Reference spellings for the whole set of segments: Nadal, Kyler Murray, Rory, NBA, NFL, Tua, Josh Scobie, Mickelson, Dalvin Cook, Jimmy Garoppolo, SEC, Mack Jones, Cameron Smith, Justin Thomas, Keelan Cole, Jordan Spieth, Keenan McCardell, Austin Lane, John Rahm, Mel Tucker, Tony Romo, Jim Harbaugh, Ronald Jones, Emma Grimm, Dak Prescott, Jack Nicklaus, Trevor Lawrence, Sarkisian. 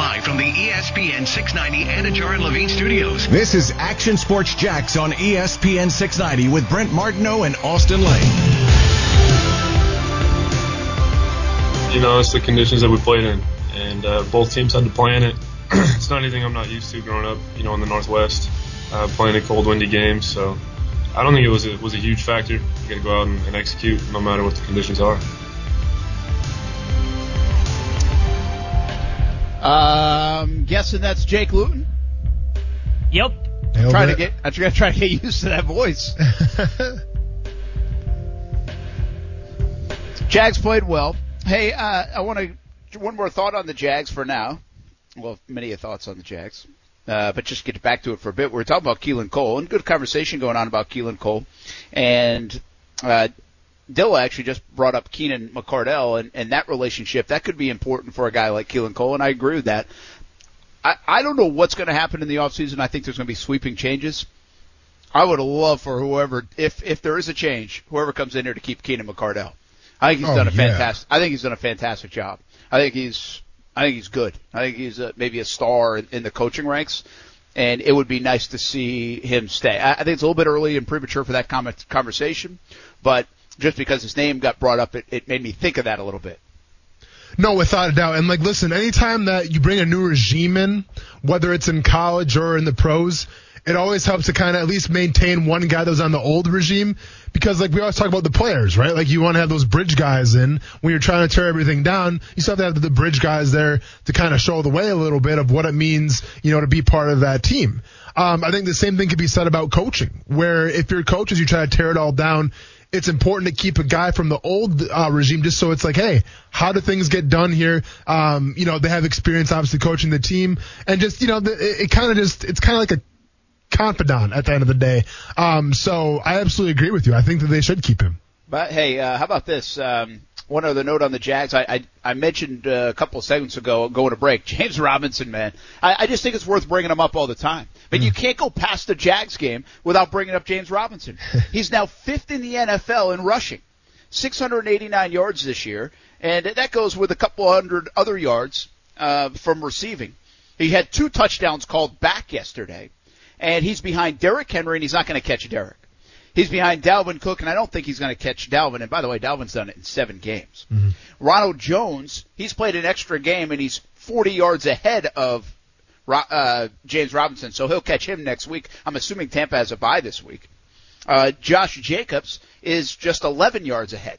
live from the ESPN 690 Anajar and Levine Studios. This is Action Sports Jax on ESPN 690 with Brent Martineau and Austin Lane. You know, it's the conditions that we played in, and both teams had to play in it. It's not anything I'm not used to growing up, you know, in the Northwest, playing a cold, windy game. So I don't think it was a huge factor. You got to go out and execute no matter what the conditions are. I'm guessing that's Jake Luton. Yep. I'm gonna try to get used to that voice. Jags played well. Hey, I want to one more thought on the Jags for now. Well, many thoughts on the Jags, but just get back to it for a bit. We're talking about Keelan Cole, and good conversation going on about Keelan Cole, and Dilla actually just brought up Keenan McCardell and that relationship. That could be important for a guy like Keelan Cole, and I agree with that. I don't know what's going to happen in the offseason. I think there's going to be sweeping changes. I would love for whoever, if there is a change, whoever comes in here to keep Keenan McCardell. I think he's I think he's done a fantastic job. I think he's good. I think he's maybe a star in the coaching ranks. And it would be nice to see him stay. I think it's a little bit early and premature for that conversation, but just because his name got brought up, it made me think of that a little bit. No, without a doubt. And, like, listen, anytime that you bring a new regime in, whether it's in college or in the pros, it always helps to kind of at least maintain one guy that was on the old regime because, like, we always talk about the players, right? Like, you want to have those bridge guys in. When you're trying to tear everything down, you still have the bridge guys there to kind of show the way a little bit of what it means, you know, to be part of that team. I think the same thing could be said about coaching, where if your coach is you try to tear it all down, it's important to keep a guy from the old regime just so it's like, hey, how do things get done here? You know, they have experience obviously coaching the team, and just, you know, it's kind of like a confidant at the end of the day. So I absolutely agree with you. I think that they should keep him. But hey, how about this? One other note on the Jags. I mentioned a couple of segments ago going to break. James Robinson, man. I just think it's worth bringing him up all the time. But you can't go past the Jags game without bringing up James Robinson. He's now fifth in the NFL in rushing. 689 yards this year. And that goes with a couple hundred other yards from receiving. He had 2 touchdowns called back yesterday. And he's behind Derrick Henry, and he's not going to catch Derrick. He's behind Dalvin Cook, and I don't think he's going to catch Dalvin. And by the way, Dalvin's done it in 7 games. Mm-hmm. Ronald Jones, he's played an extra game, and he's 40 yards ahead of James Robinson, so he'll catch him next week. I'm assuming Tampa has a bye this week. Josh Jacobs is just 11 yards ahead.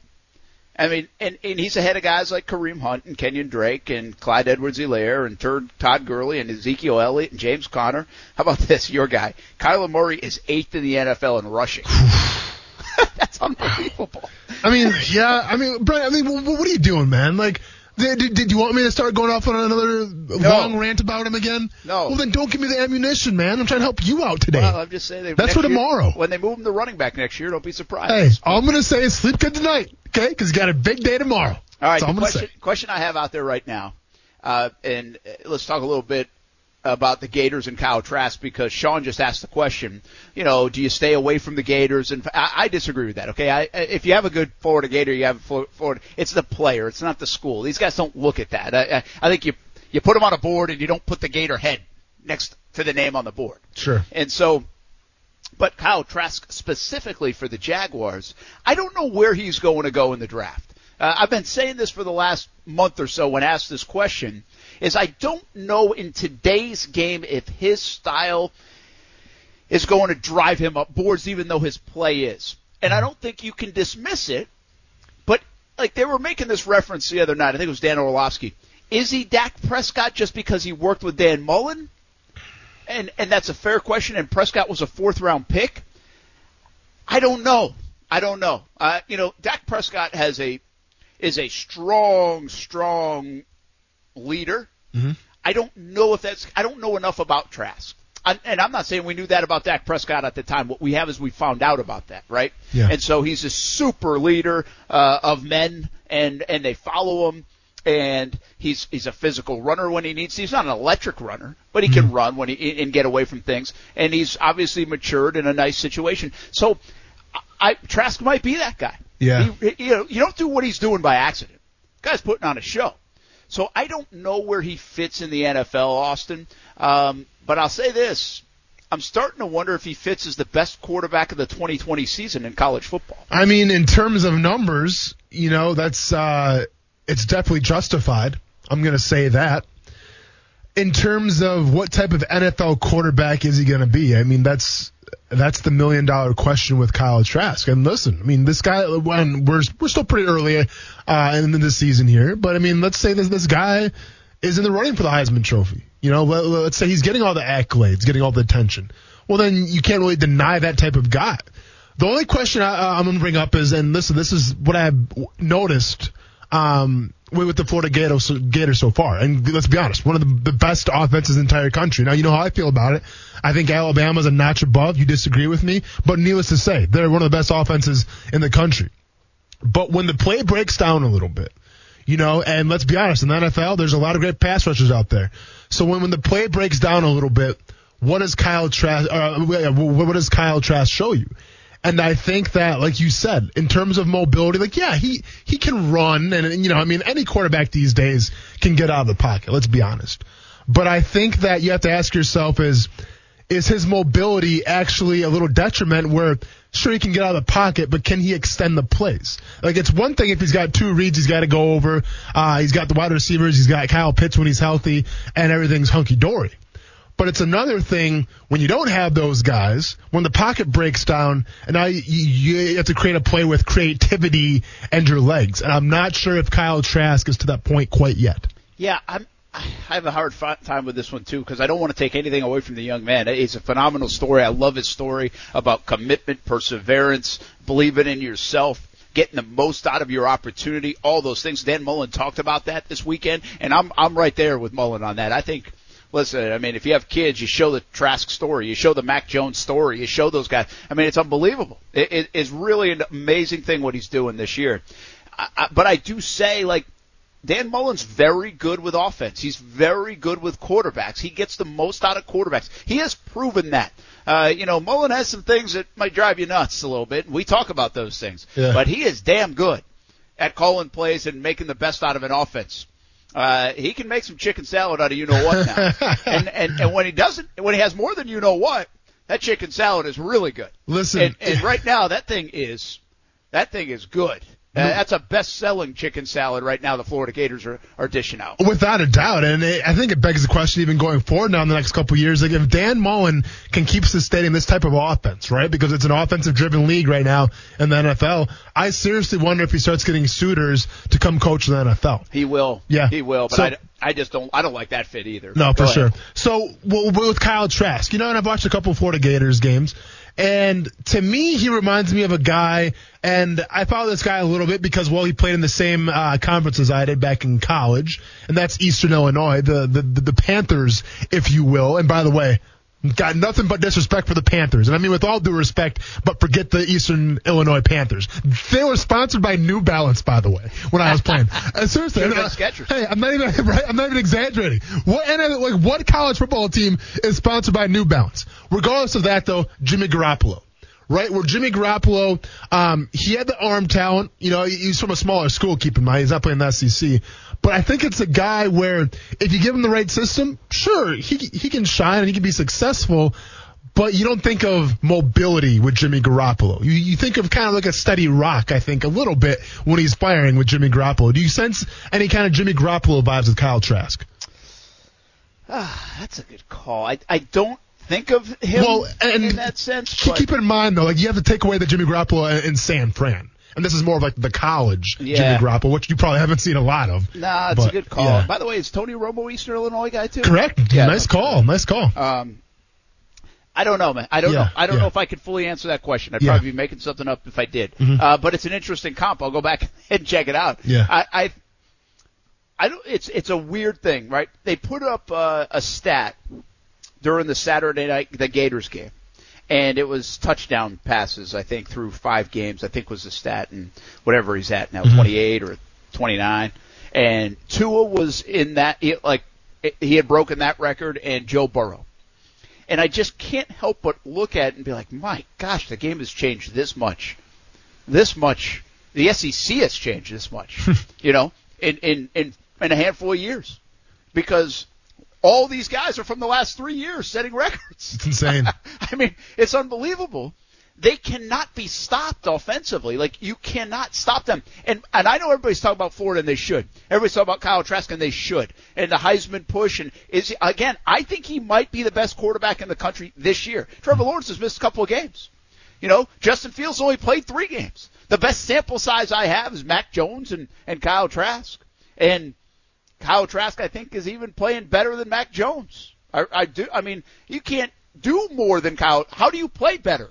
I mean, and he's ahead of guys like Kareem Hunt and Kenyon Drake and Clyde Edwards-Helaire and Todd Gurley and Ezekiel Elliott and James Conner. How about this, your guy? Kyler Murray is 8th in the NFL in rushing. That's unbelievable. I mean, yeah. I mean, Brent, what are you doing, man? Like, did you want me to start going off on another long rant about him again? No. Well, then don't give me the ammunition, man. I'm trying to help you out today. Well, I'm just saying. That's for tomorrow. Year, when they move him to running back next year, don't be surprised. Hey, all I'm going to say is sleep good tonight, okay? Because you got a big day tomorrow. All right, the question I have out there right now, and let's talk a little bit about the Gators and Kyle Trask, because Sean just asked the question, you know, do you stay away from the Gators? And I disagree with that, okay? If you have a good Florida Gator, you have a Florida – it's the player. It's not the school. These guys don't look at that. I think you put them on a board and you don't put the Gator head next to the name on the board. Sure. And so – but Kyle Trask specifically for the Jaguars, I don't know where he's going to go in the draft. I've been saying this for the last month or so when asked this question, is I don't know in today's game if his style is going to drive him up boards, even though his play is. And I don't think you can dismiss it, but like they were making this reference the other night. I think it was Dan Orlovsky. Is he Dak Prescott just because he worked with Dan Mullen? And that's a fair question, and Prescott was a 4th-round pick? I don't know. You know, Dak Prescott is a strong, strong leader. Mm-hmm. I don't know enough about Trask. And I'm not saying we knew that about Dak Prescott at the time. What we have is we found out about that, right? Yeah. And so he's a super leader of men, and they follow him. And he's a physical runner when he needs to. He's not an electric runner, but he can run when he and get away from things. And he's obviously matured in a nice situation. So Trask might be that guy. Yeah. You know, you don't do what he's doing by accident. The guy's putting on a show. So I don't know where he fits in the NFL, Austin. But I'll say this. I'm starting to wonder if he fits as the best quarterback of the 2020 season in college football. I mean, in terms of numbers, you know, that's it's definitely justified. I'm going to say that. In terms of what type of NFL quarterback is he going to be? I mean, that's the million-dollar question with Kyle Trask. And listen, I mean, this guy, when we're still pretty early in the season here, but I mean, let's say this guy is in the running for the Heisman Trophy. You know, let's say he's getting all the accolades, getting all the attention. Well, then you can't really deny that type of guy. The only question I'm going to bring up is, and listen, this is what I've noticed with the Florida Gators so far. And let's be honest, one of the best offenses in the entire country. Now, you know how I feel about it. I think Alabama's a notch above. You disagree with me. But needless to say, they're one of the best offenses in the country. But when the play breaks down a little bit, you know, and let's be honest, in the NFL, there's a lot of great pass rushers out there. So when the play breaks down a little bit, what does Kyle Trask show you? And I think that, like you said, in terms of mobility, like, yeah, he can run. And, you know, I mean, any quarterback these days can get out of the pocket. Let's be honest. But I think that you have to ask yourself is his mobility actually a little detriment where, sure, he can get out of the pocket, but can he extend the plays? Like, it's one thing if he's got two reads he's got to go over. He's got the wide receivers. He's got Kyle Pitts when he's healthy, and everything's hunky-dory. But it's another thing when you don't have those guys, when the pocket breaks down, and now you have to create a play with creativity and your legs. And I'm not sure if Kyle Trask is to that point quite yet. Yeah, I have a hard time with this one, too, because I don't want to take anything away from the young man. It's a phenomenal story. I love his story about commitment, perseverance, believing in yourself, getting the most out of your opportunity, all those things. Dan Mullen talked about that this weekend, and I'm right there with Mullen on that. I think, listen, I mean, if you have kids, you show the Trask story. You show the Mack Jones story. You show those guys. I mean, it's unbelievable. It's really an amazing thing what he's doing this year. But I do say, like, Dan Mullen's very good with offense. He's very good with quarterbacks. He gets the most out of quarterbacks. He has proven that. You know, Mullen has some things that might drive you nuts a little bit. We talk about those things. Yeah. But he is damn good at calling plays and making the best out of an offense. He can make some chicken salad out of you-know-what now. and when he doesn't, when he has more than you-know-what, that chicken salad is really good. Listen. And right now, that thing is good. That's a best-selling chicken salad right now the Florida Gators are dishing out. Without a doubt, and I think it begs the question even going forward now in the next couple of years, like if Dan Mullen can keep sustaining this type of offense, right, because it's an offensive-driven league right now in the NFL, I seriously wonder if he starts getting suitors to come coach in the NFL. He will. Yeah. He will, but I just don't. I don't like that fit either. No, for sure. So with Kyle Trask, you know, and I've watched a couple of Florida Gators games, and to me, he reminds me of a guy. And I follow this guy a little bit because, well, he played in the same conference as I did back in college, and that's Eastern Illinois, the Panthers, if you will. And by the way, got nothing but disrespect for the Panthers. And I mean, with all due respect, but forget the Eastern Illinois Panthers. They were sponsored by New Balance, by the way, when I was playing. Seriously. Hey, I'm not even exaggerating. What college football team is sponsored by New Balance? Regardless of that, though, Jimmy Garoppolo. Right, where Jimmy Garoppolo, he had the arm talent. You know, he's from a smaller school, keep in mind. He's not playing the SEC. But I think it's a guy where if you give him the right system, sure, he can shine and he can be successful. But you don't think of mobility with Jimmy Garoppolo. You think of kind of like a steady rock, I think, a little bit when he's firing with Jimmy Garoppolo. Do you sense any kind of Jimmy Garoppolo vibes with Kyle Trask? That's a good call. I don't think of him in that sense. Keep in mind, though, like you have to take away the Jimmy Garoppolo in San Fran. And this is more of like the college Jimmy Garoppolo, which you probably haven't seen a lot of. Nah, it's a good call. Yeah. By the way, is Tony Romo Eastern Illinois guy, too? Correct. Yeah, nice call. I don't know, man. I don't know. I don't know if I could fully answer that question. I'd probably be making something up if I did. Mm-hmm. But it's an interesting comp. I'll go back and check it out. Yeah. I don't. It's a weird thing, right? They put up a stat during the Saturday night, the Gators game. And it was touchdown passes, I think, through 5 games, I think was the stat, and whatever he's at now, 28 or 29. And Tua was in that, he had broken that record, and Joe Burrow. And I just can't help but look at it and be like, my gosh, the game has changed this much. The SEC has changed this much. You know, in in a handful of years because all these guys are from the last 3 years setting records. It's insane. I mean, it's unbelievable. They cannot be stopped offensively. Like, you cannot stop them. And I know everybody's talking about Florida, and they should. Everybody's talking about Kyle Trask, and they should. And the Heisman push. And is again, I think he might be the best quarterback in the country this year. Trevor Lawrence has missed a couple of games. You know, Justin Fields only played 3 games. The best sample size I have is Mack Jones and Kyle Trask. And Kyle Trask, I think, is even playing better than Mack Jones. I mean, you can't do more than Kyle. How do you play better?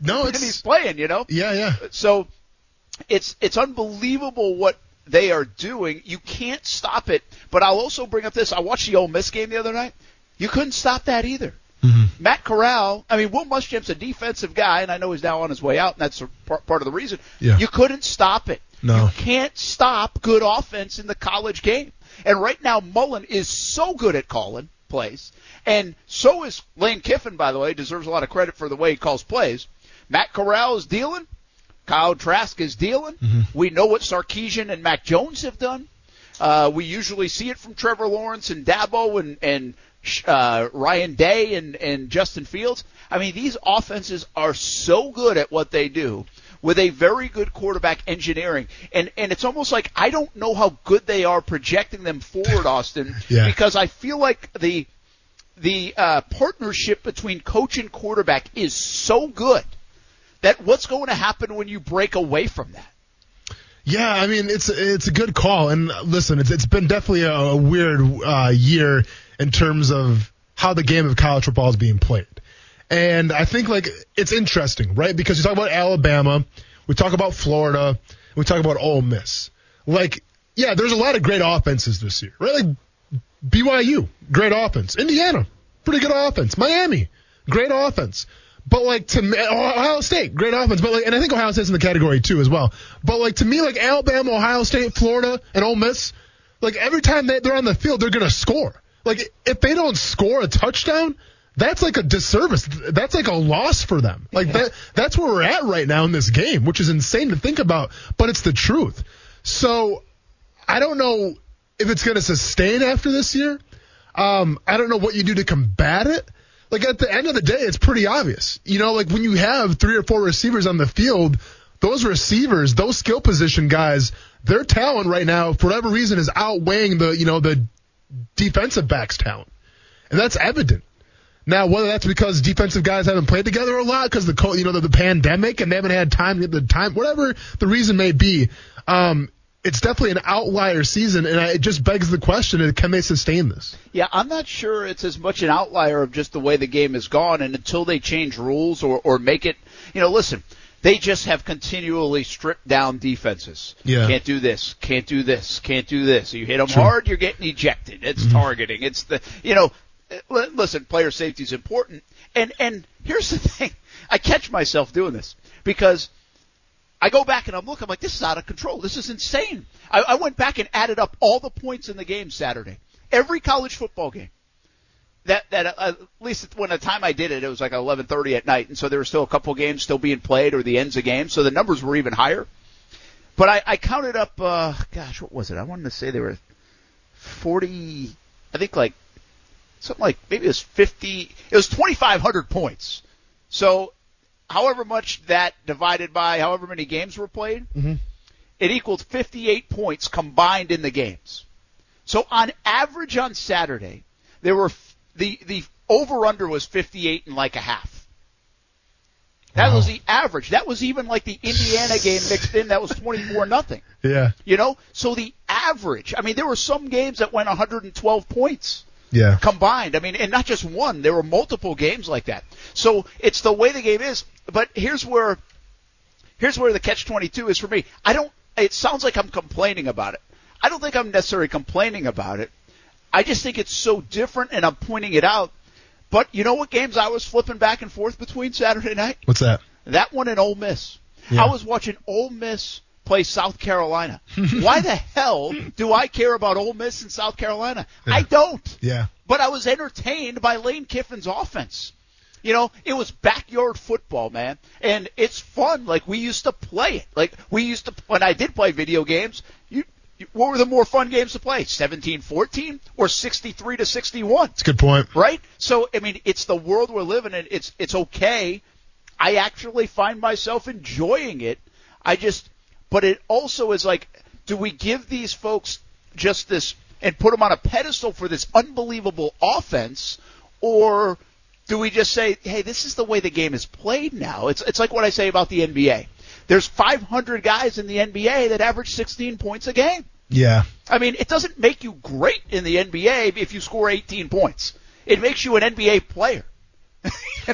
No, it's, and he's playing, you know? Yeah. So it's unbelievable what they are doing. You can't stop it. But I'll also bring up this. I watched the Ole Miss game the other night. You couldn't stop that either. Mm-hmm. Matt Corral, I mean, Will Muschamp's a defensive guy, and I know he's now on his way out, and that's part of the reason. Yeah. You couldn't stop it. No. You can't stop good offense in the college game. And right now, Mullen is so good at calling plays. And so is Lane Kiffin, by the way, deserves a lot of credit for the way he calls plays. Matt Corral is dealing. Kyle Trask is dealing. Mm-hmm. We know what Sarkisian and Mac Jones have done. We usually see it from Trevor Lawrence and Dabo and Ryan Day and Justin Fields. I mean, these offenses are so good at what they do with a very good quarterback engineering. And it's almost like I don't know how good they are projecting them forward, Austin, yeah. Because I feel like the partnership between coach and quarterback is so good that what's going to happen when you break away from that? Yeah, I mean, it's a good call. And listen, it's been definitely a weird year in terms of how the game of college football is being played. And I think, like, it's interesting, right? Because you talk about Alabama, we talk about Florida, we talk about Ole Miss. Like, yeah, there's a lot of great offenses this year, right? Like, BYU, great offense. Indiana, pretty good offense. Miami, great offense. But, like, to me, Ohio State, great offense. But, like, and I think Ohio State's in the category, too, as well. But, like, to me, like, Alabama, Ohio State, Florida, and Ole Miss, like, every time they're on the field, they're going to score. Like, if they don't score a touchdown, that's like a disservice. That's like a loss for them. Like, that's where we're at right now in this game, which is insane to think about, but it's the truth. So I don't know if it's going to sustain after this year. I don't know what you do to combat it. Like, at the end of the day, it's pretty obvious. You know, like, when you have 3 or 4 receivers on the field, those receivers, those skill position guys, their talent right now, for whatever reason, is outweighing the defensive backs' talent. And that's evident. Now, whether that's because defensive guys haven't played together a lot because the pandemic and they haven't had time to get the time, whatever the reason may be, it's definitely an outlier season, and it just begs the question, can they sustain this? Yeah, I'm not sure it's as much an outlier of just the way the game has gone, and until they change rules or make it, listen, they just have continually stripped down defenses. Yeah. Can't do this, can't do this, can't do this. You hit them hard, you're getting ejected. It's targeting. It's the. Listen, player safety is important. And here's the thing. I catch myself doing this because I go back and I'm like, this is out of control. This is insane. I went back and added up all the points in the game Saturday. Every college football game. That at least when the time I did it, it was like 11:30 at night. And so there were still a couple games still being played or the ends of games. So the numbers were even higher. But I counted up, what was it? I wanted to say there were 40, I think like, something like maybe it was 50, it was 2,500 points. So however much that divided by however many games were played, it equaled 58 points combined in the games. So on average on Saturday, there were the over-under was 58 and like a half. That was the average. That was even like the Indiana game mixed in. That was 24-0. Yeah. So the average, I mean, there were some games that went 112 points. Yeah. Combined. I mean, and not just one. There were multiple games like that. So it's the way the game is. But here's where the catch-22 is for me. It sounds like I'm complaining about it. I don't think I'm necessarily complaining about it. I just think it's so different, and I'm pointing it out. But you know what games I was flipping back and forth between Saturday night? What's that? That one in Ole Miss. Yeah. I was watching Ole Miss play South Carolina. Why the hell do I care about Ole Miss and South Carolina? Yeah. I don't. Yeah. But I was entertained by Lane Kiffin's offense. It was backyard football, man. And it's fun. Like, we used to play it. Like, when I did play video games, what were the more fun games to play, 17-14 or 63-61? That's a good point. Right? So, I mean, it's the world we're living in. It's okay. I actually find myself enjoying it. But it also is like, do we give these folks just this and put them on a pedestal for this unbelievable offense, or do we just say, hey, this is the way the game is played now? It's like what I say about the NBA. There's 500 guys in the NBA that average 16 points a game. Yeah. I mean, it doesn't make you great in the NBA if you score 18 points. It makes you an NBA player.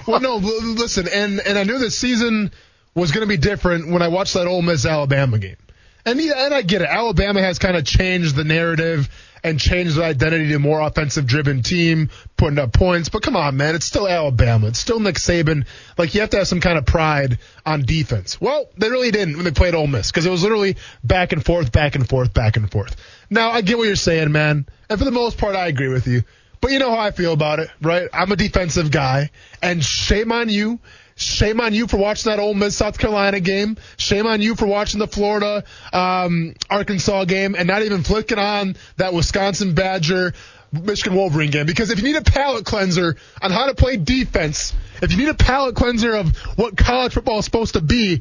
Well, no, listen, and I knew this season was going to be different when I watched that Ole Miss-Alabama game. And I get it. Alabama has kind of changed the narrative and changed the identity to a more offensive-driven team, putting up points. But come on, man, it's still Alabama. It's still Nick Saban. Like, you have to have some kind of pride on defense. Well, they really didn't when they played Ole Miss, because it was literally back and forth, back and forth, back and forth. Now, I get what you're saying, man, and for the most part, I agree with you. But you know how I feel about it, right? I'm a defensive guy, and shame on you. Shame on you for watching that Ole Miss-South Carolina game. Shame on you for watching the Florida-Arkansas game and not even flicking on that Wisconsin-Badger-Michigan Wolverine game. Because if you need a palate cleanser on how to play defense, if you need a palate cleanser of what college football is supposed to be,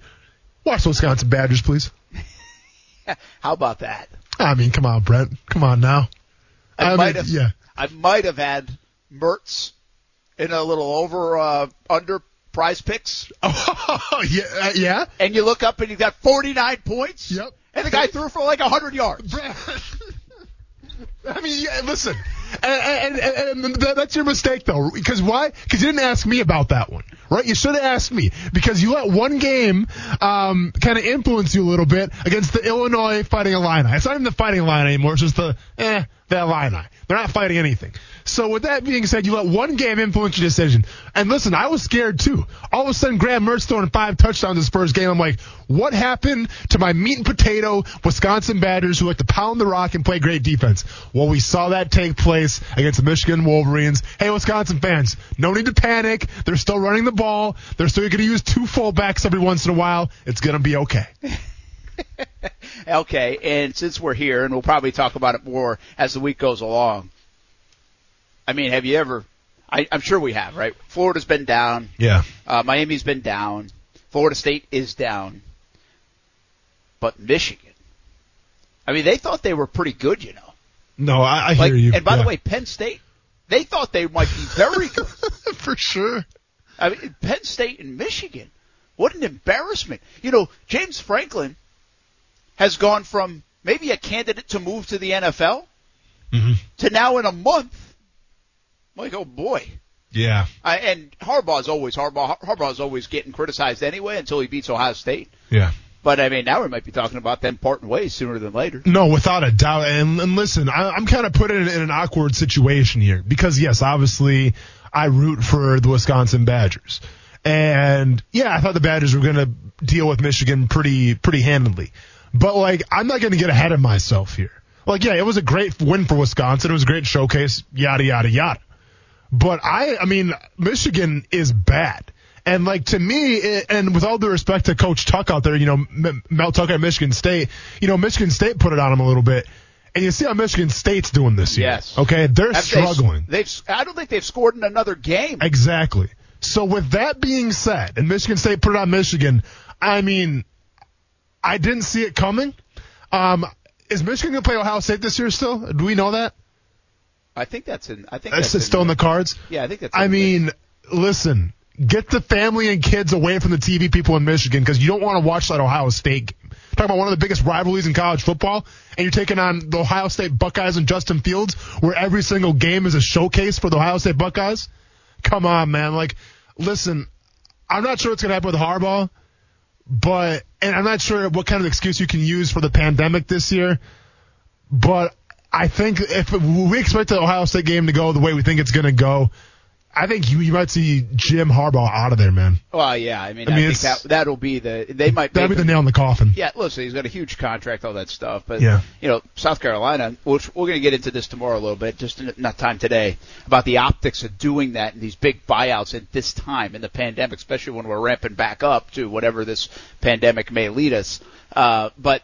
watch the Wisconsin Badgers, please. How about that? I mean, come on, Brent. Come on now. I might have had Mertz in a little over-under prize picks. Oh, yeah. And you look up and you got 49 points. Yep. And the guy threw for like 100 yards. I mean, yeah, listen, and that's your mistake, though. Because why? Because you didn't ask me about that one, right? You should have asked me, because you let one game kind of influence you a little bit against the Illinois Fighting Illini. It's not even the Fighting Illini anymore. It's just the Illini. They're not fighting anything. So with that being said, you let one game influence your decision. And listen, I was scared too. All of a sudden, Graham Mertz throwing 5 touchdowns his first game. I'm like, what happened to my meat and potato Wisconsin Badgers who like to pound the rock and play great defense? Well, we saw that take place against the Michigan Wolverines. Hey, Wisconsin fans, no need to panic. They're still running the ball. They're still going to use 2 fullbacks every once in a while. It's going to be okay. Okay, and since we're here, and we'll probably talk about it more as the week goes along, I mean, have you ever – I'm sure we have, right? Florida's been down. Yeah. Miami's been down. Florida State is down. But Michigan, I mean, they thought they were pretty good, you know. No, I hear you. And by the way, Penn State, they thought they might be very good. For sure. I mean, Penn State and Michigan, what an embarrassment. You know, James Franklin has gone from maybe a candidate to move to the NFL to now in a month. Like, oh boy. Yeah. And Harbaugh's always Harbaugh's always getting criticized anyway until he beats Ohio State. Yeah. But I mean, now we might be talking about them parting ways sooner than later. No, without a doubt. And listen, I'm kind of put in an awkward situation here because yes, obviously I root for the Wisconsin Badgers. And yeah, I thought the Badgers were going to deal with Michigan pretty handily. But like, I'm not going to get ahead of myself here. Like, yeah, it was a great win for Wisconsin. It was a great showcase, yada, yada, yada. But I mean, Michigan is bad. And, like, to me, and with all due respect to Coach Tuck out there, you know, Mel Tucker at Michigan State, you know, Michigan State put it on him a little bit. And you see how Michigan State's doing this year. Yes. Okay? They're struggling. I don't think they've scored in another game. Exactly. So with that being said, and Michigan State put it on Michigan, I mean, I didn't see it coming. Is Michigan going to play Ohio State this year still? Do we know that? I think that's still in the cards. Yeah, I think that's. I mean, listen, get the family and kids away from the TV people in Michigan because you don't want to watch that Ohio State game. Talking about one of the biggest rivalries in college football, and you're taking on the Ohio State Buckeyes and Justin Fields, where every single game is a showcase for the Ohio State Buckeyes. Come on, man! Like, listen, I'm not sure what's going to happen with Harbaugh, and I'm not sure what kind of excuse you can use for the pandemic this year, but. I think if we expect the Ohio State game to go the way we think it's going to go, I think you might see Jim Harbaugh out of there, man. Well, yeah. I mean think that'll be that'll be the nail in the coffin. Yeah, listen, he's got a huge contract, all that stuff. But, you know, South Carolina, which we're going to get into this tomorrow a little bit, just not time today, about the optics of doing that and these big buyouts at this time in the pandemic, especially when we're ramping back up to whatever this pandemic may lead us. But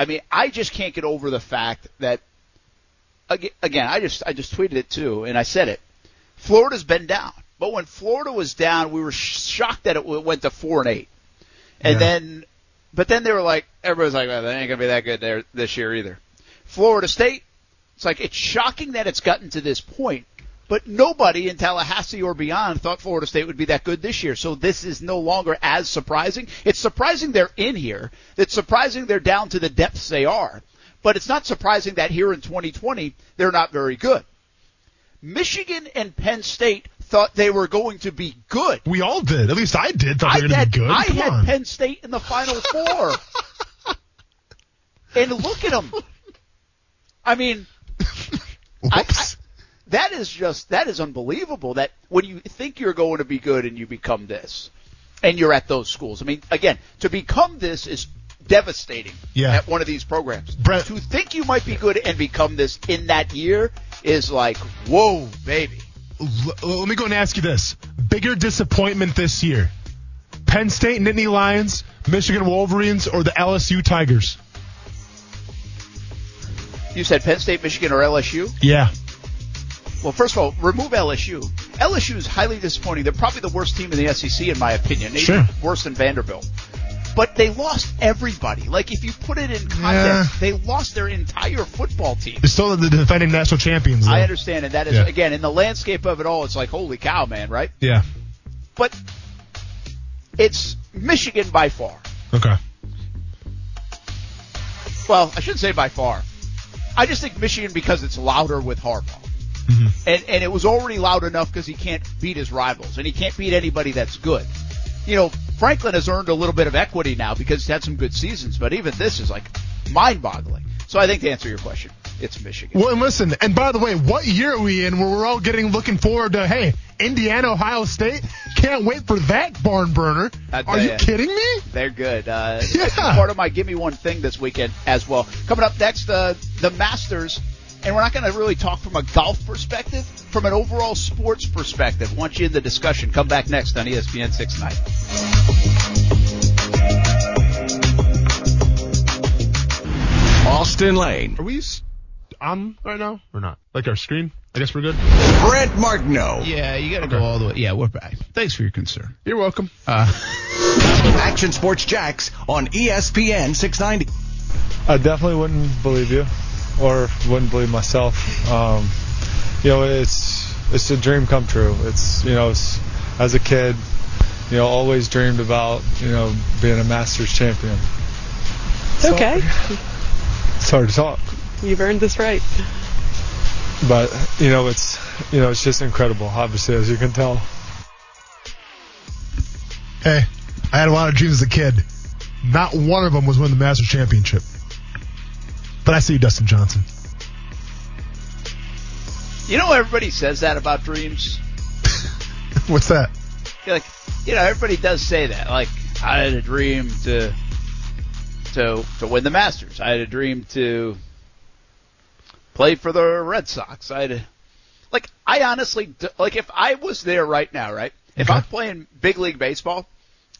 I mean, I just can't get over the fact that, again, I just tweeted it too, and I said it. Florida's been down. But when Florida was down, we were shocked that it went to 4-8. And then, but then they were like, everybody's like, well, they ain't going to be that good there this year either. Florida State, it's like, it's shocking that it's gotten to this point, but nobody in Tallahassee or beyond thought Florida State would be that good this year. So this is no longer as surprising. It's surprising they're in here. It's surprising they're down to the depths they are. But it's not surprising that here in 2020, they're not very good. Michigan and Penn State thought they were going to be good. We all did. At least I did thought they were going to be good. I had Penn State in the Final Four. And look at them. I mean, that is unbelievable that when you think you're going to be good and you become this and you're at those schools. I mean, again, to become this is devastating at one of these programs. Brent, to think you might be good and become this in that year is like, whoa, baby. Let me go and ask you this. Bigger disappointment this year, Penn State Nittany Lions, Michigan Wolverines, or the LSU Tigers? You said Penn State, Michigan, or LSU? Yeah. Well, first of all, remove LSU. LSU is highly disappointing. They're probably the worst team in the SEC, in my opinion. Maybe worse than Vanderbilt. But they lost everybody. Like, if you put it in context, they lost their entire football team. They're still the defending national champions, though. I understand, and that is, again, in the landscape of it all, it's like, holy cow, man, right? Yeah. But it's Michigan by far. Okay. Well, I shouldn't say by far. I just think Michigan because it's louder with Harbaugh. Mm-hmm. And it was already loud enough because he can't beat his rivals, and he can't beat anybody that's good. You know, Franklin has earned a little bit of equity now because he's had some good seasons, but even this is like mind-boggling. So I think to answer your question, it's Michigan. Well, and listen, and by the way, what year are we in where we're all looking forward to, hey, Indiana, Ohio State? Can't wait for that barn burner. Are you kidding me? They're good. That's part of my Gimme One thing this weekend as well. Coming up next, the Masters. And we're not going to really talk from a golf perspective, from an overall sports perspective. Want you in the discussion. Come back next on ESPN 690. Austin Lane. Are we on right now or not? Like our screen? I guess we're good. Brent Martineau. Yeah, you got to go all the way. Yeah, we're back. Thanks for your concern. You're welcome. Action Sports Jacks on ESPN 690. I definitely wouldn't believe you. Or wouldn't believe myself. You know, it's a dream come true. It's, you know, it's, as a kid, you know, always dreamed about, you know, being a Masters champion. It's okay. It's hard to talk. You've earned this right. But, you know, it's just incredible, obviously, as you can tell. Hey, I had a lot of dreams as a kid. Not one of them was win the Masters championship. But I see Dustin Johnson. You know, everybody says that about dreams. What's that? You're like, you know, everybody does say that. Like, I had a dream to win the Masters. I had a dream to play for the Red Sox. I honestly, like, if I was there right now, right? Okay. If I'm playing big league baseball,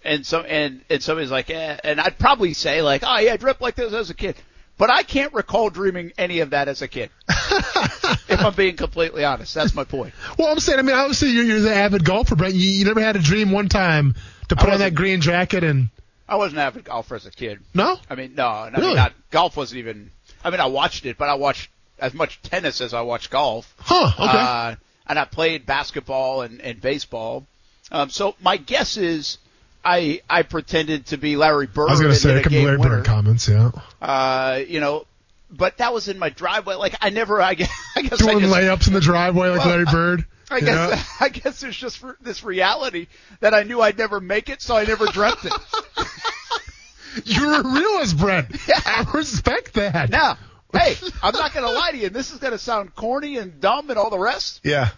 and somebody's like, and I'd probably say like, oh yeah, I dreamt like this as a kid. But I can't recall dreaming any of that as a kid, if I'm being completely honest. That's my point. Well, I'm saying, I mean, obviously you're the avid golfer, Brent. You never had a dream one time to put on that green jacket and... I wasn't an avid golfer as a kid. No? I mean, no. Really? I mean, golf wasn't even... I mean, I watched it, but I watched as much tennis as I watched golf. Huh, okay. And I played basketball and baseball. So my guess is... I pretended to be Larry Bird. I was going to say, I can be Larry Bird comments, yeah. You know, but that was in my driveway. Like, I guess doing layups in the driveway like Larry Bird. I guess there's just this reality that I knew I'd never make it, so I never dreamt it. You were a realist, Brent. Yeah. I respect that. Now, hey, I'm not going to lie to you, and this is going to sound corny and dumb and all the rest. Yeah.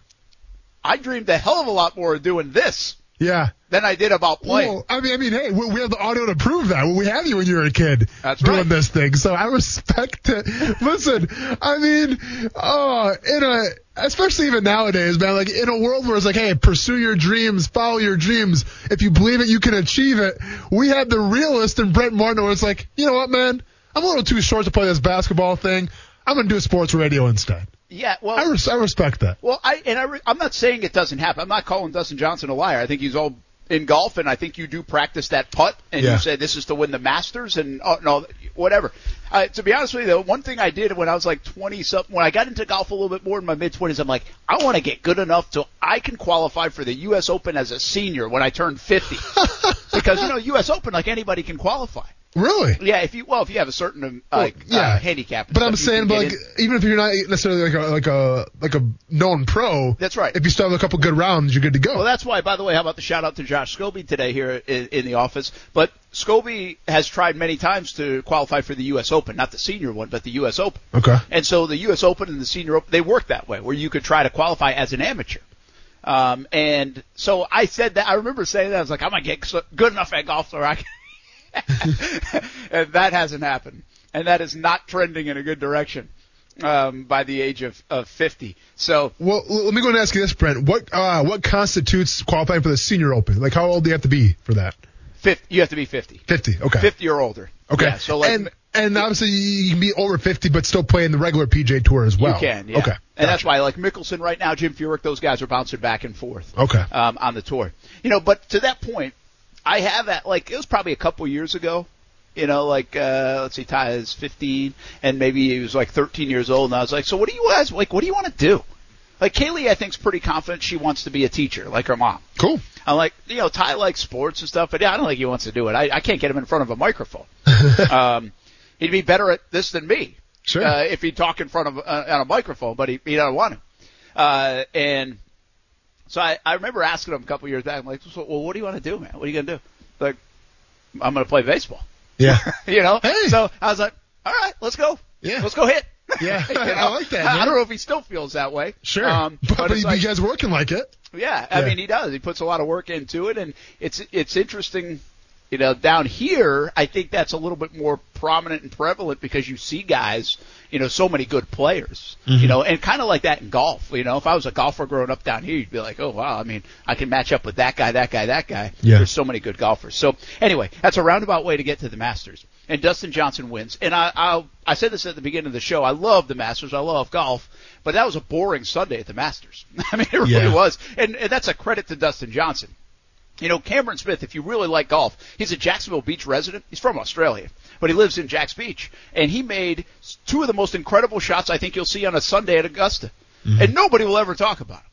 I dreamed a hell of a lot more of doing this. Yeah. Than I did about playing. Well, I mean, hey, we have the audio to prove that. We had you when you were a kid doing this thing, so I respect it. Listen, I mean, especially even nowadays, man, like in a world where it's like, hey, pursue your dreams, follow your dreams. If you believe it, you can achieve it. We had the realist in Brent Martineau where it's like, you know what, man? I'm a little too short to play this basketball thing. I'm going to do sports radio instead. Yeah, well, I respect that. Well, I'm not saying it doesn't happen. I'm not calling Dustin Johnson a liar. I think he's all in golf, and I think you do practice that putt, and you say this is to win the Masters, and no, whatever. To be honest with you, though, one thing I did when I was like 20-something, when I got into golf a little bit more in my mid-20s, I'm like, I want to get good enough so I can qualify for the U.S. Open as a senior when I turn 50. Because, you know, U.S. Open, like anybody can qualify. Really? Yeah. If you have a certain handicap. But I'm saying, even if you're not necessarily like a known pro, that's right. If you still have a couple good rounds, you're good to go. Well, that's why. By the way, how about the shout out to Josh Scobie today here in the office? But Scobie has tried many times to qualify for the U.S. Open, not the senior one, but the U.S. Open. Okay. And so the U.S. Open and the senior Open, they work that way, where you could try to qualify as an amateur. And so I said that. I remember saying that. I was like, I'm gonna get good enough at golf so I can. And that hasn't happened, and that is not trending in a good direction by the age of 50. So, well, let me go and ask you this, Brent. What constitutes qualifying for the Senior Open? Like, how old do you have to be for that? 50. You have to be 50. 50. Okay. 50 or older. Okay. Yeah, so, like, and obviously you can be over 50 but still playing the regular PGA Tour as well. You can. Yeah. Okay. Gotcha. And that's why, like Mickelson right now, Jim Furyk, those guys are bouncing back and forth. Okay. On the tour, you know. But to that point. I have at, like, it was probably a couple years ago, you know, like, let's see, Ty is 15, and maybe he was, like, 13 years old, and I was like, so what do you guys, like, what do you want to do? Like, Kaylee, I think, is pretty confident she wants to be a teacher, like her mom. Cool. I'm like, you know, Ty likes sports and stuff, but yeah, I don't think he wants to do it. I can't get him in front of a microphone. He'd be better at this than me. Sure. If he'd talk in front of on a microphone, but he doesn't want to. And... So I remember asking him a couple years back, I'm like, well, what do you want to do, man? What are you going to do? Like, I'm going to play baseball. Yeah. You know? Hey. So I was like, all right, let's go. Yeah. Let's go hit. Yeah. You know? I like that. Man. I don't know if he still feels that way. Sure. But you like, guys working like it. Yeah. I mean, he does. He puts a lot of work into it, and it's interesting. You know, down here, I think that's a little bit more prominent and prevalent because you see guys, you know, so many good players, you know, and kind of like that in golf. You know, if I was a golfer growing up down here, you'd be like, oh, wow, I mean, I can match up with that guy, that guy, that guy. Yeah. There's so many good golfers. So, anyway, that's a roundabout way to get to the Masters. And Dustin Johnson wins. And I said this at the beginning of the show. I love the Masters. I love golf. But that was a boring Sunday at the Masters. I mean, it really was. And that's a credit to Dustin Johnson. You know, Cameron Smith, if you really like golf, he's a Jacksonville Beach resident. He's from Australia, but he lives in Jacks Beach. And he made two of the most incredible shots I think you'll see on a Sunday at Augusta. Mm-hmm. And nobody will ever talk about him.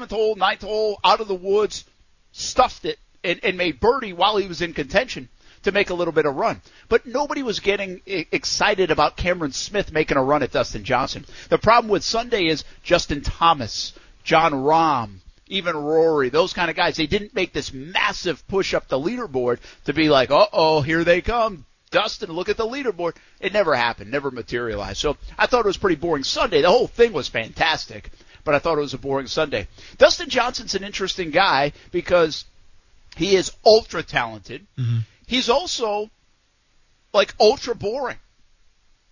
7th hole, 9th hole, out of the woods, stuffed it, and made birdie while he was in contention to make a little bit of run. But nobody was getting excited about Cameron Smith making a run at Dustin Johnson. The problem with Sunday is Justin Thomas, John Rahm, even Rory, those kind of guys, they didn't make this massive push up the leaderboard to be like, uh-oh, here they come. Dustin, look at the leaderboard. It never happened, never materialized. So I thought it was pretty boring Sunday. The whole thing was fantastic, but I thought it was a boring Sunday. Dustin Johnson's an interesting guy because he is ultra talented. Mm-hmm. He's also, like, ultra boring.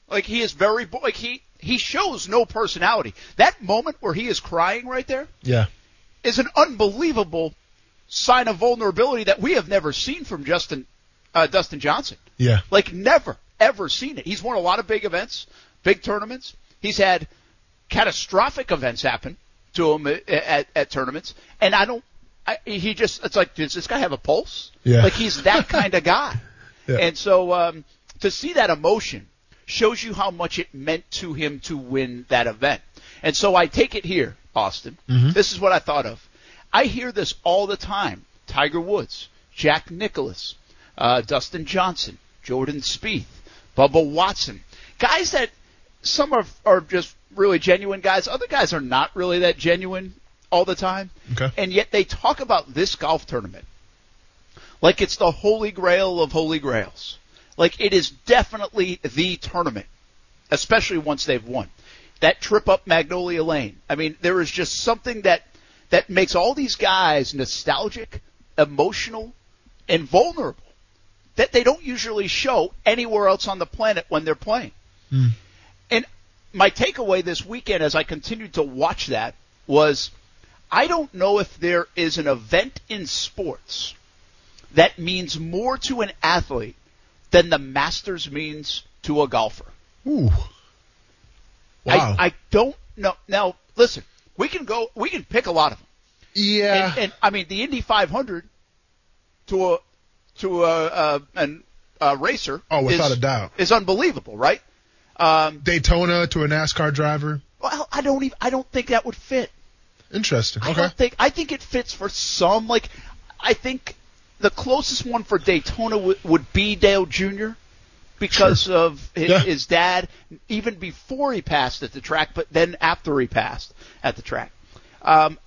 Like, he is very boring. Like, he shows no personality. That moment where he is crying right there. Yeah. Is an unbelievable sign of vulnerability that we have never seen from Dustin Johnson. Yeah. Like, never, ever seen it. He's won a lot of big events, big tournaments. He's had catastrophic events happen to him at tournaments. And it's like, does this guy have a pulse? Yeah. Like, he's that kind of guy. Yeah. And so to see that emotion shows you how much it meant to him to win that event. And so I take it here. Austin. Mm-hmm. This is what I thought of. I hear this all the time. Tiger Woods, Jack Nicklaus, Dustin Johnson, Jordan Spieth, Bubba Watson. Guys that some are just really genuine guys. Other guys are not really that genuine all the time. Okay. And yet they talk about this golf tournament like it's the holy grail of holy grails. Like it is definitely the tournament, especially once they've won. That trip up Magnolia Lane. I mean, there is just something that makes all these guys nostalgic, emotional, and vulnerable that they don't usually show anywhere else on the planet when they're playing. Mm. And my takeaway this weekend as I continued to watch that was I don't know if there is an event in sports that means more to an athlete than the Masters means to a golfer. Ooh. Wow. I don't know. Now, listen, we can pick a lot of them. Yeah. And I mean, the Indy 500 to a racer is unbelievable, right? Daytona to a NASCAR driver. Well, I don't think that would fit. Interesting. Okay. I think it fits for some. Like, I think the closest one for Daytona would be Dale Jr. because of his dad, even before he passed at the track, but then after he passed at the track. I'm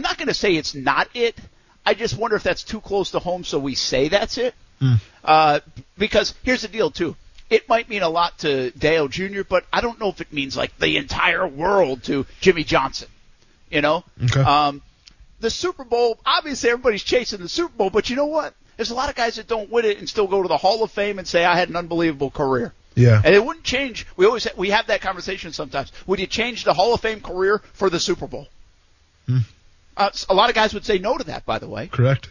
not going to say it's not it. I just wonder if that's too close to home, so we say that's it. Mm. Because here's the deal, too. It might mean a lot to Dale Jr., but I don't know if it means, like, the entire world to Jimmy Johnson. You know? Okay. The Super Bowl, obviously everybody's chasing the Super Bowl, but you know what? There's a lot of guys that don't win it and still go to the Hall of Fame and say, I had an unbelievable career. Yeah. And it wouldn't change. We have that conversation sometimes. Would you change the Hall of Fame career for the Super Bowl? Mm. A lot of guys would say no to that, by the way. Correct.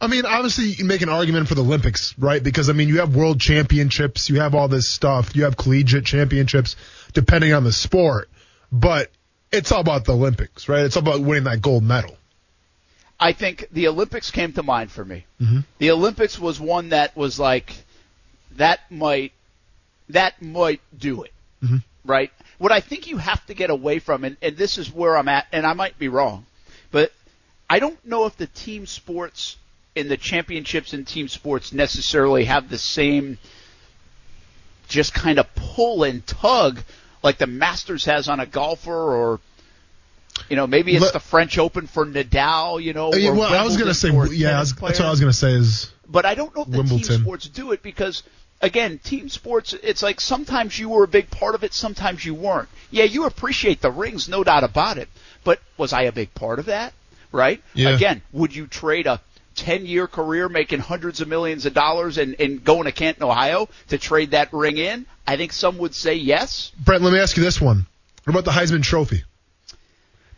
I mean, obviously, you make an argument for the Olympics, right? Because, I mean, you have world championships. You have all this stuff. You have collegiate championships, depending on the sport. But it's all about the Olympics, right? It's all about winning that gold medal. I think the Olympics came to mind for me. Mm-hmm. The Olympics was one that was like, that might do it, mm-hmm. right? What I think you have to get away from, and this is where I'm at, and I might be wrong, but I don't know if the team sports and the championships in team sports necessarily have the same just kind of pull and tug like the Masters has on a golfer, or you know, maybe it's the French Open for Nadal, you know. Yeah, well, I was going to say, that's what I was going to say is but I don't know if the team sports do it because, again, team sports, it's like sometimes you were a big part of it, sometimes you weren't. Yeah, you appreciate the rings, no doubt about it, but was I a big part of that, right? Yeah. Again, would you trade a 10-year career making hundreds of millions of dollars and going to Canton, Ohio to trade that ring in? I think some would say yes. Brent, let me ask you this one. What about the Heisman Trophy?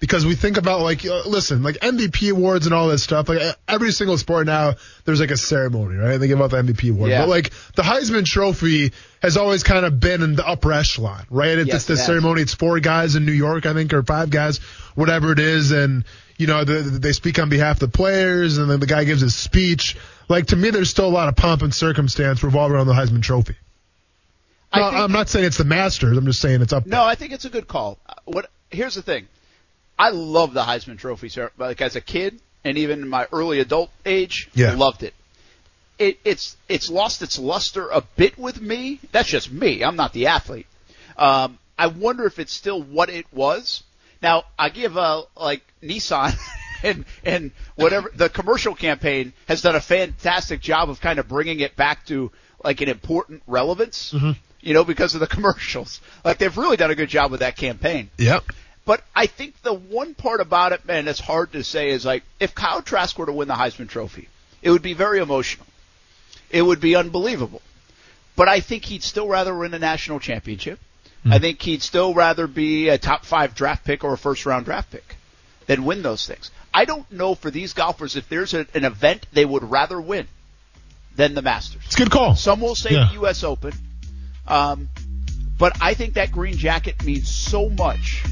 Because we think about, like, listen, like MVP awards and all that stuff. Like, every single sport now, there's, like, a ceremony, right? They give out the MVP award. Yeah. But, like, the Heisman Trophy has always kind of been in the upper echelon, right? It's the ceremony. It's 4 guys in New York, I think, or 5 guys, whatever it is. And, you know, they speak on behalf of the players, and then the guy gives his speech. Like, to me, there's still a lot of pomp and circumstance revolving around the Heisman Trophy. No, I'm not saying it's the Masters. I'm just saying it's up there. No, I think it's a good call. Here's the thing. I love the Heisman Trophy, like as a kid and even in my early adult age, loved it. It's lost its luster a bit with me. That's just me. I'm not the athlete. I wonder if it's still what it was. Now, I give like Nissan and whatever the commercial campaign has done a fantastic job of kind of bringing it back to like an important relevance, mm-hmm. you know, because of the commercials. Like they've really done a good job with that campaign. Yep. But I think the one part about it, man, that's hard to say is like if Kyle Trask were to win the Heisman Trophy, it would be very emotional. It would be unbelievable. But I think he'd still rather win a national championship. Mm. I think he'd still rather be a top 5 draft pick or a first-round draft pick than win those things. I don't know for these golfers if there's an event they would rather win than the Masters. It's a good call. Some will say the U.S. Open. But I think that green jacket means so much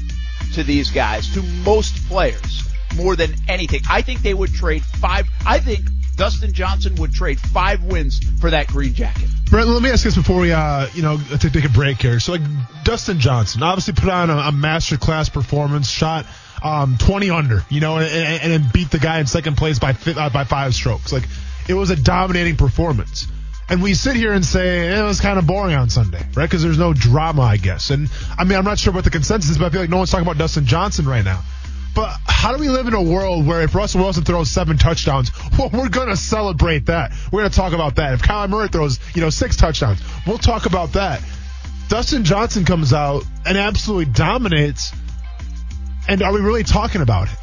to these guys, to most players, more than anything. I think they would trade 5. I think Dustin Johnson would trade 5 wins for that green jacket. Brent, let me ask this before we, take a break here. So, like, Dustin Johnson obviously put on a masterclass performance, shot 20 under, you know, and beat the guy in second place by 5 strokes. Like, it was a dominating performance. And we sit here and say, it was kind of boring on Sunday, right? Because there's no drama, I guess. And, I mean, I'm not sure what the consensus is, but I feel like no one's talking about Dustin Johnson right now. But how do we live in a world where if Russell Wilson throws 7 touchdowns, well, we're going to celebrate that. We're going to talk about that. If Kyler Murray throws, 6 touchdowns, we'll talk about that. Dustin Johnson comes out and absolutely dominates. And are we really talking about it?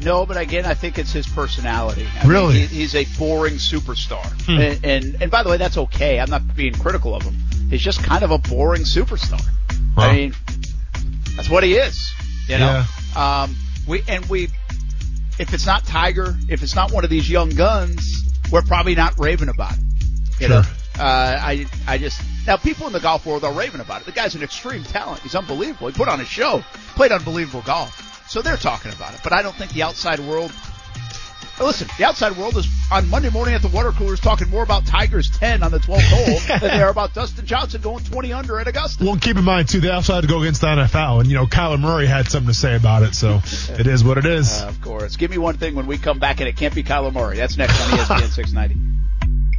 No, but again, I think it's his personality. I mean, he's a boring superstar. Hmm. And by the way, that's okay. I'm not being critical of him. He's just kind of a boring superstar. Wow. I mean, that's what he is, you know. Yeah. If it's not Tiger, if it's not one of these young guns, we're probably not raving about it. You know? I just Now, people in the golf world are raving about it. The guy's an extreme talent. He's unbelievable. He put on a show, played unbelievable golf. So they're talking about it. But I don't think the outside world... Listen, the outside world is on Monday morning at the water coolers talking more about Tiger's 10 on the 12th hole than they are about Dustin Johnson going 20 under at Augusta. Well, keep in mind, too, the outside to go against the NFL. And, you know, Kyler Murray had something to say about it, so it is what it is. Of course. Give me one thing when we come back, and it can't be Kyler Murray. That's next on ESPN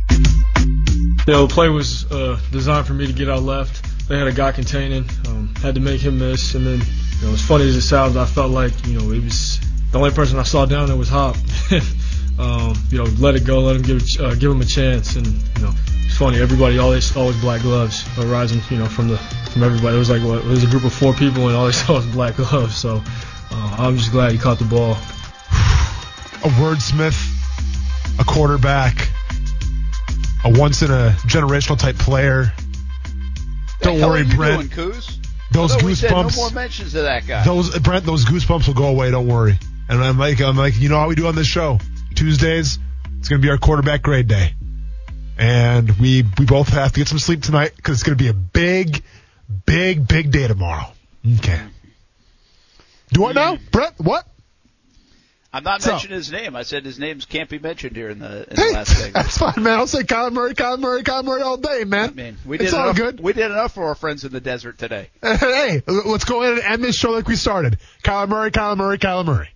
690. Yeah, the play was designed for me to get out left. They had a guy containing. Had to make him miss. And then, you know, as funny as it sounds, I felt like, you know, it was – the only person I saw down there was Hop. You know, let it go, let him give him a chance, and you know, it's funny. Everybody always black gloves arising, you know, from everybody. It was like it was a group of four people, and all they saw was black gloves. So I'm just glad he caught the ball. A wordsmith, a quarterback, a once in a generational type player. Don't worry, Brent. Those goosebumps. No more mentions of that guy. Those goosebumps will go away. Don't worry. And I'm like, you know how we do on this show? Tuesdays, it's going to be our quarterback grade day. And we both have to get some sleep tonight because it's going to be a big, big, big day tomorrow. Okay. Do I know? Brett, what? I'm not mentioning his name. I said his names can't be mentioned here in the last segment. That's fine, man. I'll say Kyler Murray all day, man. I mean, we did enough for our friends in the desert today. Hey, let's go in and end this show like we started. Kyler Murray.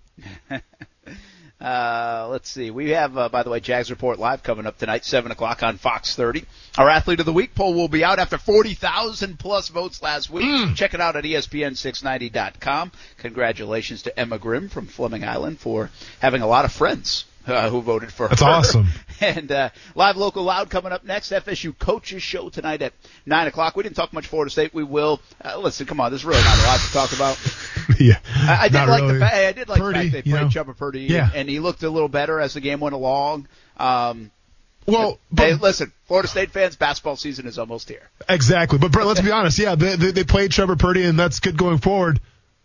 Let's see. We have, by the way, Jags Report Live coming up tonight, 7 o'clock on Fox 30. Our Athlete of the Week poll will be out after 40,000-plus votes last week. Check it out at ESPN690.com. Congratulations to Emma Grimm from Fleming Island for having a lot of friends who voted for her. That's awesome. And Live Local Loud coming up next. FSU Coaches Show tonight at 9 o'clock. We didn't talk much Florida State. We will. Listen, come on. There's really not a lot to talk about. Yeah, I did like the fact they played Trevor Purdy, and he looked a little better as the game went along. Listen, Florida State fans, basketball season is almost here. Exactly. But, Brett, let's be honest. Yeah, they played Trevor Purdy, and that's good going forward.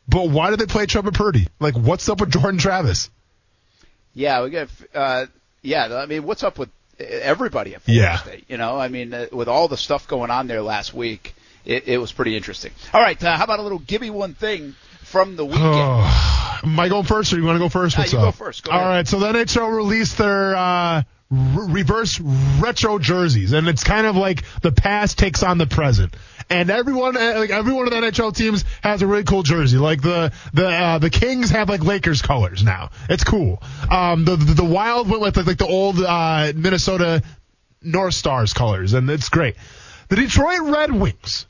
But why did they play Trevor Purdy? Like, what's up with Jordan Travis? Yeah, we got. I mean, what's up with everybody at Florida State? You know, I mean, with all the stuff going on there last week, it was pretty interesting. All right, how about a little give me one thing from the weekend? Am I going first, or you want to go first? Go first. Go ahead. All right, so the NHL released their reverse retro jerseys, and it's kind of like the past takes on the present. And every one of the NHL teams has a really cool jersey. Like the Kings have like Lakers colors now. It's cool. The Wild went with like the old Minnesota North Stars colors, and it's great. The Detroit Red Wings.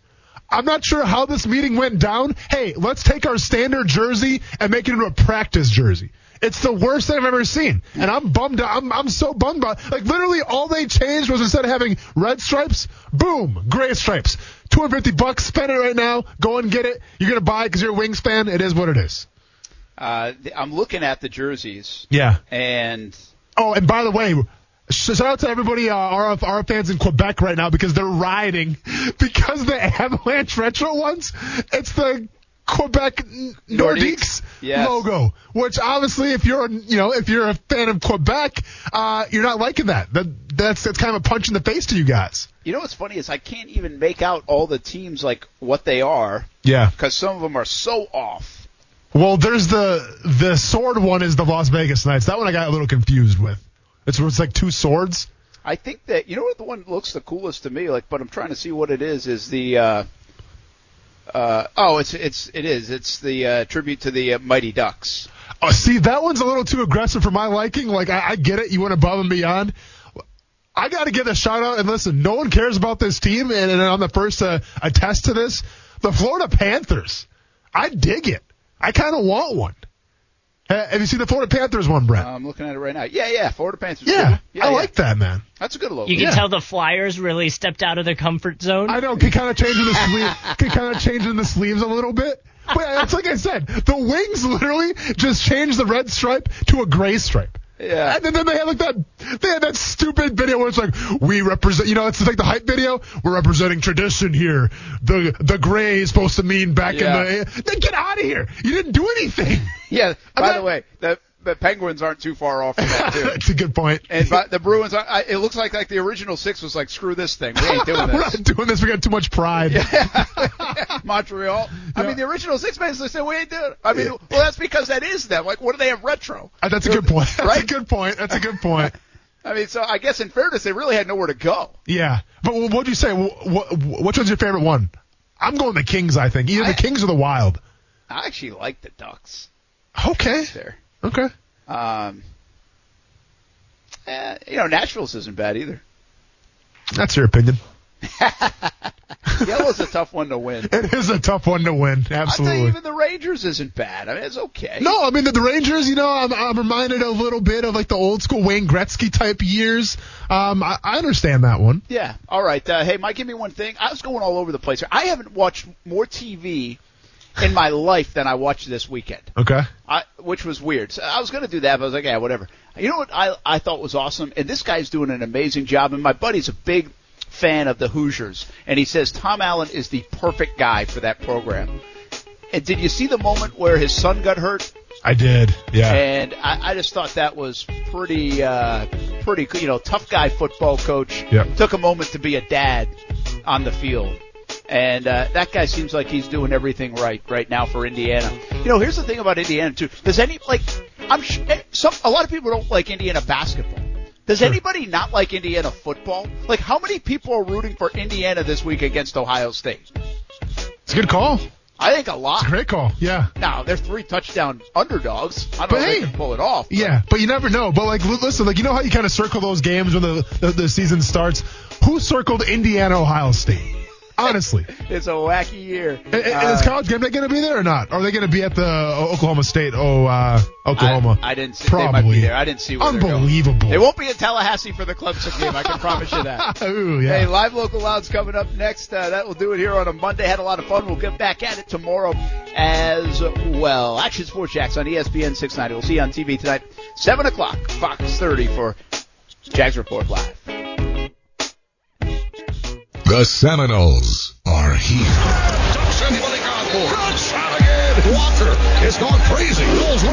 I'm not sure how this meeting went down. Hey, let's take our standard jersey and make it into a practice jersey. It's the worst thing I've ever seen, and I'm bummed out. I'm so bummed about it. Like, literally all they changed was instead of having red stripes, boom, gray stripes. $250, spend it right now. Go and get it. You're going to buy it because you're a Wings fan. It is what it is. I'm looking at the jerseys. Yeah. And oh, and by the way, shout out to everybody, our fans in Quebec right now because they're rioting because the Avalanche retro ones, it's the Quebec Nordiques logo, which obviously if you're a fan of Quebec, you're not liking that. That's kind of a punch in the face to you guys. You know what's funny is I can't even make out all the teams like what they are. Yeah, because some of them are so off. Well, there's the sword one is the Las Vegas Knights. That one I got a little confused with. It's like two swords. I think that you know what the one that looks the coolest to me. Like, but I'm trying to see what it is. Is the It's the tribute to the Mighty Ducks. Oh, see, that one's a little too aggressive for my liking. Like, I get it. You went above and beyond. I got to give a shout out. And listen, no one cares about this team. And I'm the first to attest to this. The Florida Panthers. I dig it. I kind of want one. Have you seen the Florida Panthers one, Brent? I'm looking at it right now. Yeah, Florida Panthers. Yeah, I like that, man. That's a good logo. You can tell the Flyers really stepped out of their comfort zone. I know, can kind of change in the sleeves a little bit. But it's like I said, the Wings literally just changed the red stripe to a gray stripe. Yeah. And then they had that stupid video where it's like, we represent, you know, it's like the hype video. We're representing tradition here. The gray is supposed to mean back in the, then get out of here. You didn't do anything. Yeah. By the way, the Penguins aren't too far off from that, too. That's a good point. And but the Bruins, it looks like the original six was like, screw this thing. We ain't doing this. We're not doing this. We got too much pride. Yeah. Montreal. Yeah. I mean, the original six basically said, we ain't doing it. I mean, well, that's because that is them. Like, what do they have retro? That's a good point. That's right? That's a good point. I mean, so I guess in fairness, they really had nowhere to go. Yeah. But what'd you say? Which one's your favorite one? I'm going the Kings, I think. Either the Kings or the Wild. I actually like the Ducks. Okay. There. Okay. You know, Nashville's isn't bad either. That's your opinion. Yellow's a tough one to win. It is a tough one to win. Absolutely. I think even the Rangers isn't bad. I mean, it's okay. No, I mean the Rangers. You know, I'm reminded a little bit of like the old school Wayne Gretzky type years. I understand that one. Yeah. All right. Hey, Mike, give me one thing. I was going all over the place here. I haven't watched more TV in my life than I watched this weekend. Okay. Which was weird. So I was going to do that, but I was like, yeah, whatever. You know what I thought was awesome? And this guy's doing an amazing job. And my buddy's a big fan of the Hoosiers. And he says Tom Allen is the perfect guy for that program. And did you see the moment where his son got hurt? I did, yeah. And I just thought that was pretty, you know, tough guy football coach. Yep. Took a moment to be a dad on the field. And that guy seems like he's doing everything right now for Indiana. You know, here's the thing about Indiana, too. A lot of people don't like Indiana basketball. Does anybody not like Indiana football? Like, how many people are rooting for Indiana this week against Ohio State? It's a good call. I think a lot. It's a great call, yeah. Now, they're 3-touchdown underdogs. I don't know if they can pull it off. But. Yeah, but you never know. But, like, listen, like, you know how you kind of circle those games when the season starts? Who circled Indiana, Ohio State? Honestly. It's a wacky year. Is College Game Day going to be there or not? Are they going to be at the Oklahoma State? Oklahoma. I didn't see. Probably. They might be there. I didn't see where they're going. Unbelievable. They won't be in Tallahassee for the Clemson game. I can promise you that. Ooh, yeah. Hey, Live Local Loud's coming up next. That will do it here on a Monday. Had a lot of fun. We'll get back at it tomorrow as well. Action Sports Jacks on ESPN 690. We'll see you on TV tonight, 7 o'clock, Fox 30 for Jags Report Live. The Seminoles are here. Simpson for the Cowboys. Good shot again. Walker is going crazy. Noles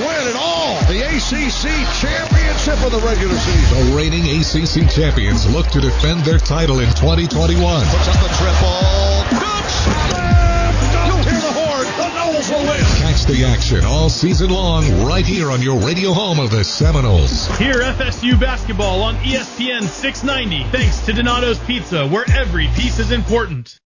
win it all. The ACC championship of the regular season. The reigning ACC champions look to defend their title in 2021. Puts up the triple. Good snap. Don't hear the horn. The Noles will win. Catch the action all season long right here on your radio home of the Seminoles. Hear FSU basketball on ESPN 690. Thanks to Donato's Pizza, where every piece is important.